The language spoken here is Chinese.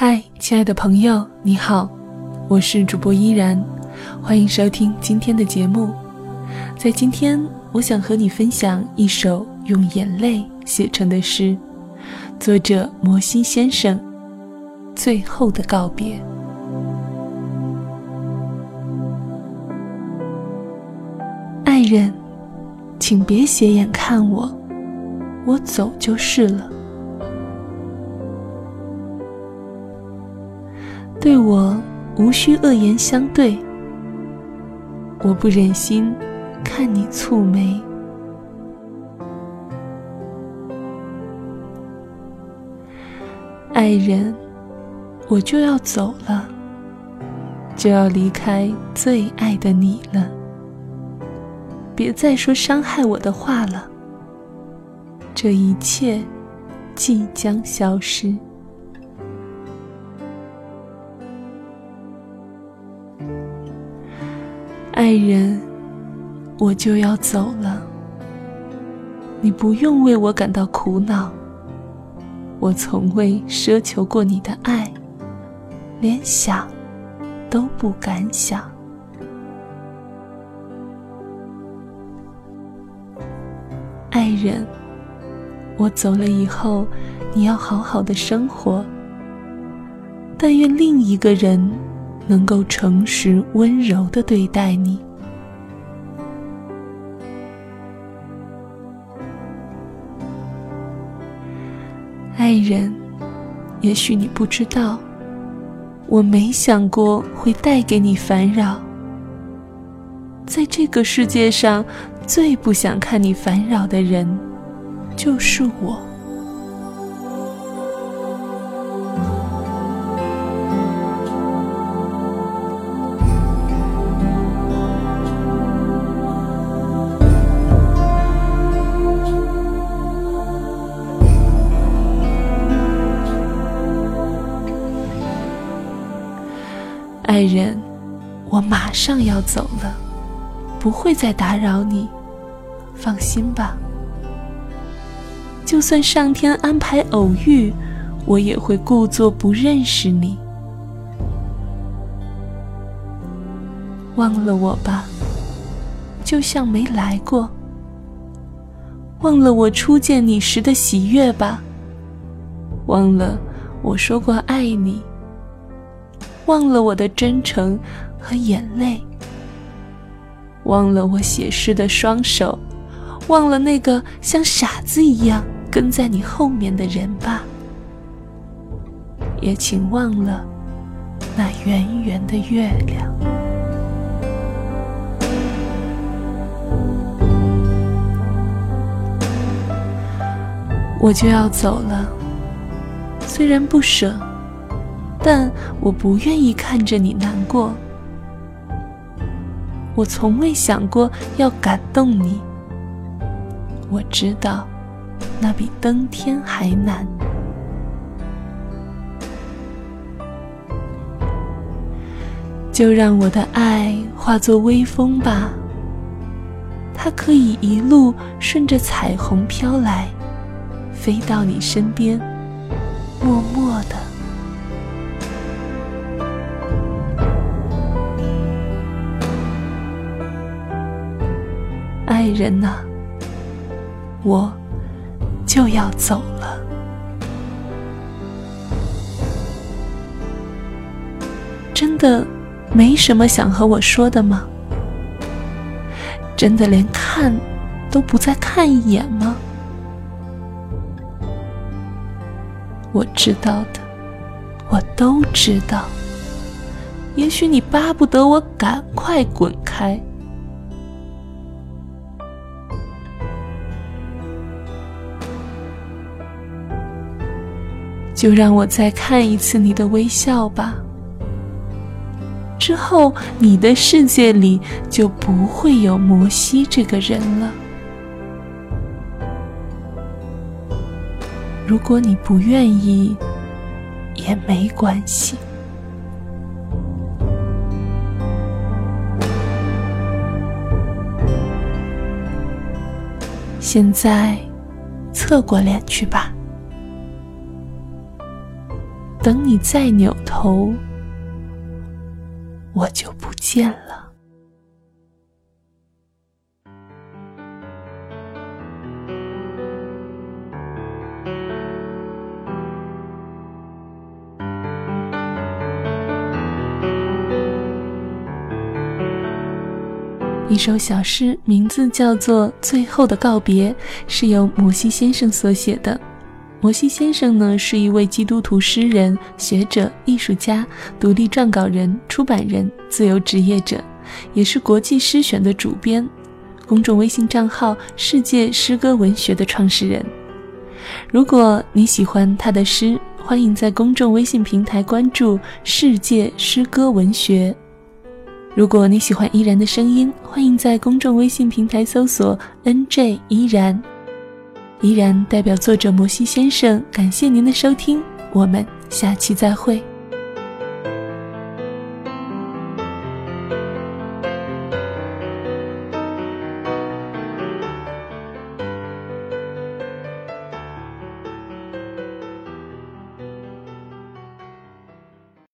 嗨，亲爱的朋友，你好，我是主播依然，欢迎收听今天的节目。在今天，我想和你分享一首用眼泪写成的诗，作者摩西先生，最后的告别。爱人，请别斜眼看我，我走就是了。对我无需恶言相对，我不忍心看你蹙眉。爱人，我就要走了，就要离开最爱的你了，别再说伤害我的话了，这一切即将消失。爱人，我就要走了，你不用为我感到苦恼，我从未奢求过你的爱，连想都不敢想。爱人，我走了以后，你要好好的生活，但愿另一个人能够诚实温柔地对待你。爱人，也许你不知道，我没想过会带给你烦扰，在这个世界上，最不想看你烦扰的人就是我。爱人，我马上要走了，不会再打扰你，放心吧。就算上天安排偶遇，我也会故作不认识你。忘了我吧，就像没来过。忘了我初见你时的喜悦吧。忘了我说过爱你。忘了我的真诚和眼泪，忘了我写诗的双手，忘了那个像傻子一样跟在你后面的人吧，也请忘了那圆圆的月亮。我就要走了，虽然不舍，但我不愿意看着你难过，我从未想过要感动你，我知道那比登天还难。就让我的爱化作微风吧，它可以一路顺着彩虹飘来，飞到你身边，默默地。爱人啊，我就要走了。真的没什么想和我说的吗？真的连看都不再看一眼吗？我知道的，我都知道。也许你巴不得我赶快滚开。就让我再看一次你的微笑吧，之后你的世界里就不会有摩西这个人了。如果你不愿意，也没关系。现在，侧过脸去吧。等你再扭头，我就不见了。一首小诗，名字叫做《最后的告别》，是由摩西先生所写的。摩西先生呢，是一位基督徒诗人、学者、艺术家、独立撰稿人、出版人、自由职业者，也是国际诗选的主编，公众微信账号“世界诗歌文学”的创始人。如果你喜欢他的诗，欢迎在公众微信平台关注“世界诗歌文学”。如果你喜欢依然的声音，欢迎在公众微信平台搜索 NJ 依然。依然代表作者摩西先生，感谢您的收听，我们下期再会。